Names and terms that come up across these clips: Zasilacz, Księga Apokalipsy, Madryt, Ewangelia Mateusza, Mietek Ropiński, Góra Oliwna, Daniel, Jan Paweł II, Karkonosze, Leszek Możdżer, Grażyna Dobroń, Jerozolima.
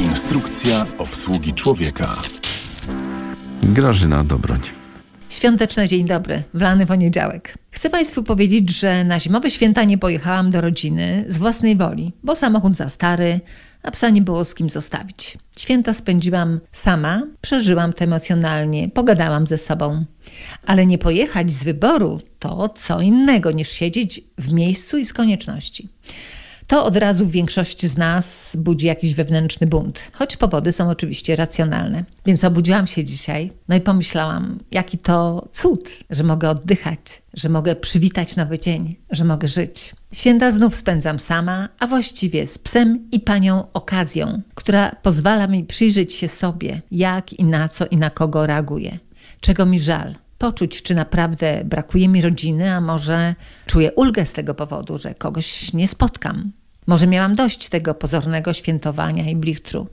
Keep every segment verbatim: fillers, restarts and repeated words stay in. Instrukcja obsługi człowieka. Grażyna Dobroń. Świąteczny dzień dobry, wlany poniedziałek. Chcę Państwu powiedzieć, że na zimowe święta nie pojechałam do rodziny z własnej woli, bo samochód za stary, a psa nie było z kim zostawić. Święta spędziłam sama, przeżyłam to emocjonalnie, pogadałam ze sobą. Ale nie pojechać z wyboru to co innego niż siedzieć w miejscu i z konieczności. To od razu w większości z nas budzi jakiś wewnętrzny bunt, choć powody są oczywiście racjonalne. Więc obudziłam się dzisiaj, no i pomyślałam, jaki to cud, że mogę oddychać, że mogę przywitać nowy dzień, że mogę żyć. Święta znów spędzam sama, a właściwie z psem i panią Okazją, która pozwala mi przyjrzeć się sobie, jak i na co i na kogo reaguję, czego mi żal. Poczuć, czy naprawdę brakuje mi rodziny, a może czuję ulgę z tego powodu, że kogoś nie spotkam. Może miałam dość tego pozornego świętowania i blichtru,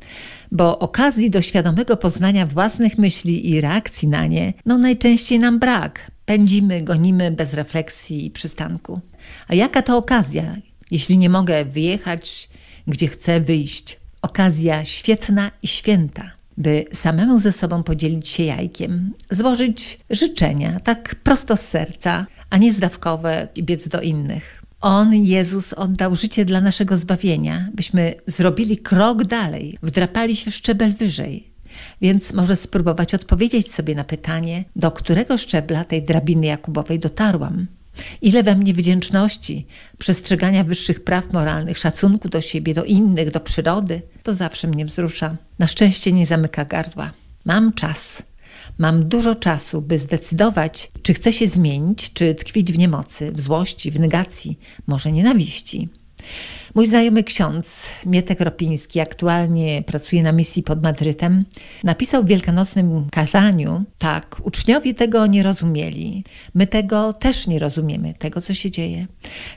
bo okazji do świadomego poznania własnych myśli i reakcji na nie, no najczęściej nam brak. Pędzimy, gonimy bez refleksji i przystanku. A jaka to okazja, jeśli nie mogę wyjechać, gdzie chcę wyjść? Okazja świetna i święta, by samemu ze sobą podzielić się jajkiem, złożyć życzenia tak prosto z serca, a nie zdawkowe i biec do innych. On, Jezus, oddał życie dla naszego zbawienia, byśmy zrobili krok dalej, wdrapali się szczebel wyżej. Więc może spróbować odpowiedzieć sobie na pytanie, do którego szczebla tej drabiny jakubowej dotarłam. Ile we mnie wdzięczności, przestrzegania wyższych praw moralnych, szacunku do siebie, do innych, do przyrody, to zawsze mnie wzrusza. Na szczęście nie zamyka gardła. Mam czas. Mam dużo czasu, by zdecydować, czy chcę się zmienić, czy tkwić w niemocy, w złości, w negacji, może nienawiści. Mój znajomy ksiądz Mietek Ropiński, aktualnie pracuje na misji pod Madrytem, napisał w wielkanocnym kazaniu tak: uczniowie tego nie rozumieli, my tego też nie rozumiemy, tego co się dzieje.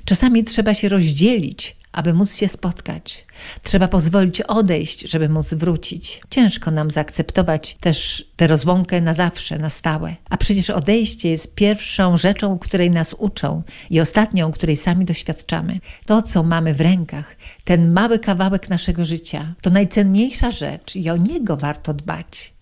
Czasami trzeba się rozdzielić, aby móc się spotkać. Trzeba pozwolić odejść, żeby móc wrócić. Ciężko nam zaakceptować też tę rozłąkę na zawsze, na stałe. A przecież odejście jest pierwszą rzeczą, której nas uczą i ostatnią, której sami doświadczamy. To, co mamy w rękach, ten mały kawałek naszego życia, to najcenniejsza rzecz i o niego warto dbać,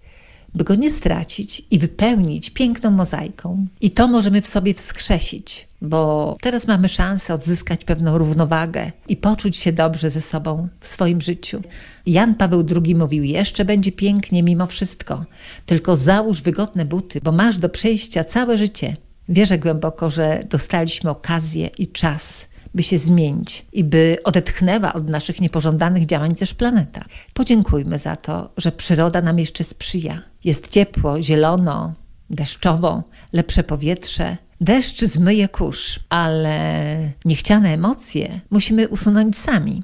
by go nie stracić i wypełnić piękną mozaiką. I to możemy w sobie wskrzesić, bo teraz mamy szansę odzyskać pewną równowagę i poczuć się dobrze ze sobą w swoim życiu. Jan Paweł drugi mówił: jeszcze będzie pięknie mimo wszystko, tylko załóż wygodne buty, bo masz do przejścia całe życie. Wierzę głęboko, że dostaliśmy okazję i czas, by się zmienić i by odetchnęła od naszych niepożądanych działań też planeta. Podziękujmy za to, że przyroda nam jeszcze sprzyja. Jest ciepło, zielono, deszczowo, lepsze powietrze. Deszcz zmyje kurz, ale niechciane emocje musimy usunąć sami.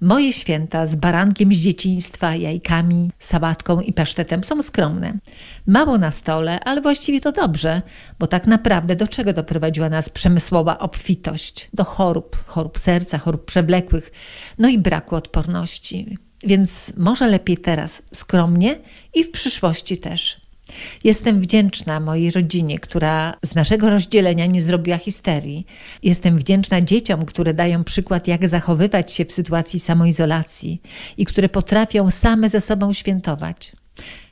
Moje święta z barankiem z dzieciństwa, jajkami, sałatką i pasztetem są skromne. Mało na stole, ale właściwie to dobrze, bo tak naprawdę do czego doprowadziła nas przemysłowa obfitość? Do chorób, chorób serca, chorób przewlekłych, no i braku odporności. Więc może lepiej teraz skromnie i w przyszłości też. Jestem wdzięczna mojej rodzinie, która z naszego rozdzielenia nie zrobiła histerii. Jestem wdzięczna dzieciom, które dają przykład, jak zachowywać się w sytuacji samoizolacji i które potrafią same ze sobą świętować.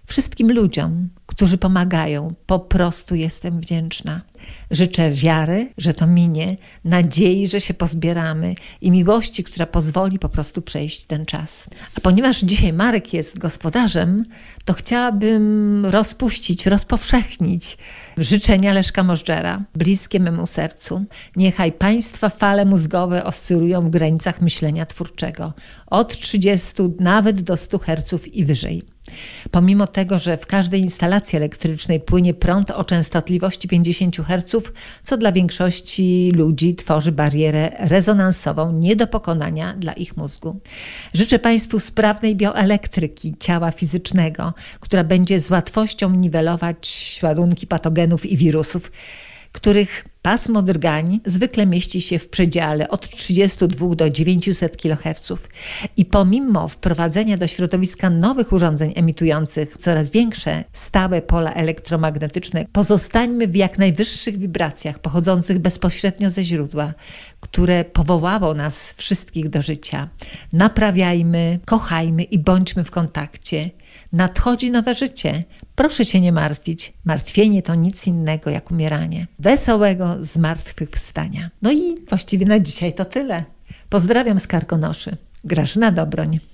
Wszystkim ludziom, którzy pomagają, po prostu jestem wdzięczna. Życzę wiary, że to minie, nadziei, że się pozbieramy i miłości, która pozwoli po prostu przejść ten czas. A ponieważ dzisiaj Marek jest gospodarzem, to chciałabym rozpuścić, rozpowszechnić życzenia Leszka Możdżera, bliskie memu sercu. Niechaj Państwa fale mózgowe oscylują w granicach myślenia twórczego, od trzydziestu nawet do stu herców i wyżej. Pomimo tego, że w każdej instalacji elektrycznej płynie prąd o częstotliwości pięćdziesięciu herców, co dla większości ludzi tworzy barierę rezonansową nie do pokonania dla ich mózgu. Życzę Państwu sprawnej bioelektryki ciała fizycznego, która będzie z łatwością niwelować ładunki patogenów i wirusów, których Pasmo drgań zwykle mieści się w przedziale od trzydziestu dwóch do dziewięciuset kiloherców i pomimo wprowadzenia do środowiska nowych urządzeń emitujących coraz większe stałe pola elektromagnetyczne, pozostańmy w jak najwyższych wibracjach pochodzących bezpośrednio ze źródła, które powołało nas wszystkich do życia. Naprawiajmy, kochajmy i bądźmy w kontakcie. Nadchodzi nowe życie. Proszę się nie martwić. Martwienie to nic innego jak umieranie. Wesołego zmartwychwstania. No i właściwie na dzisiaj to tyle. Pozdrawiam z Karkonoszy. Grażyna Dobroń.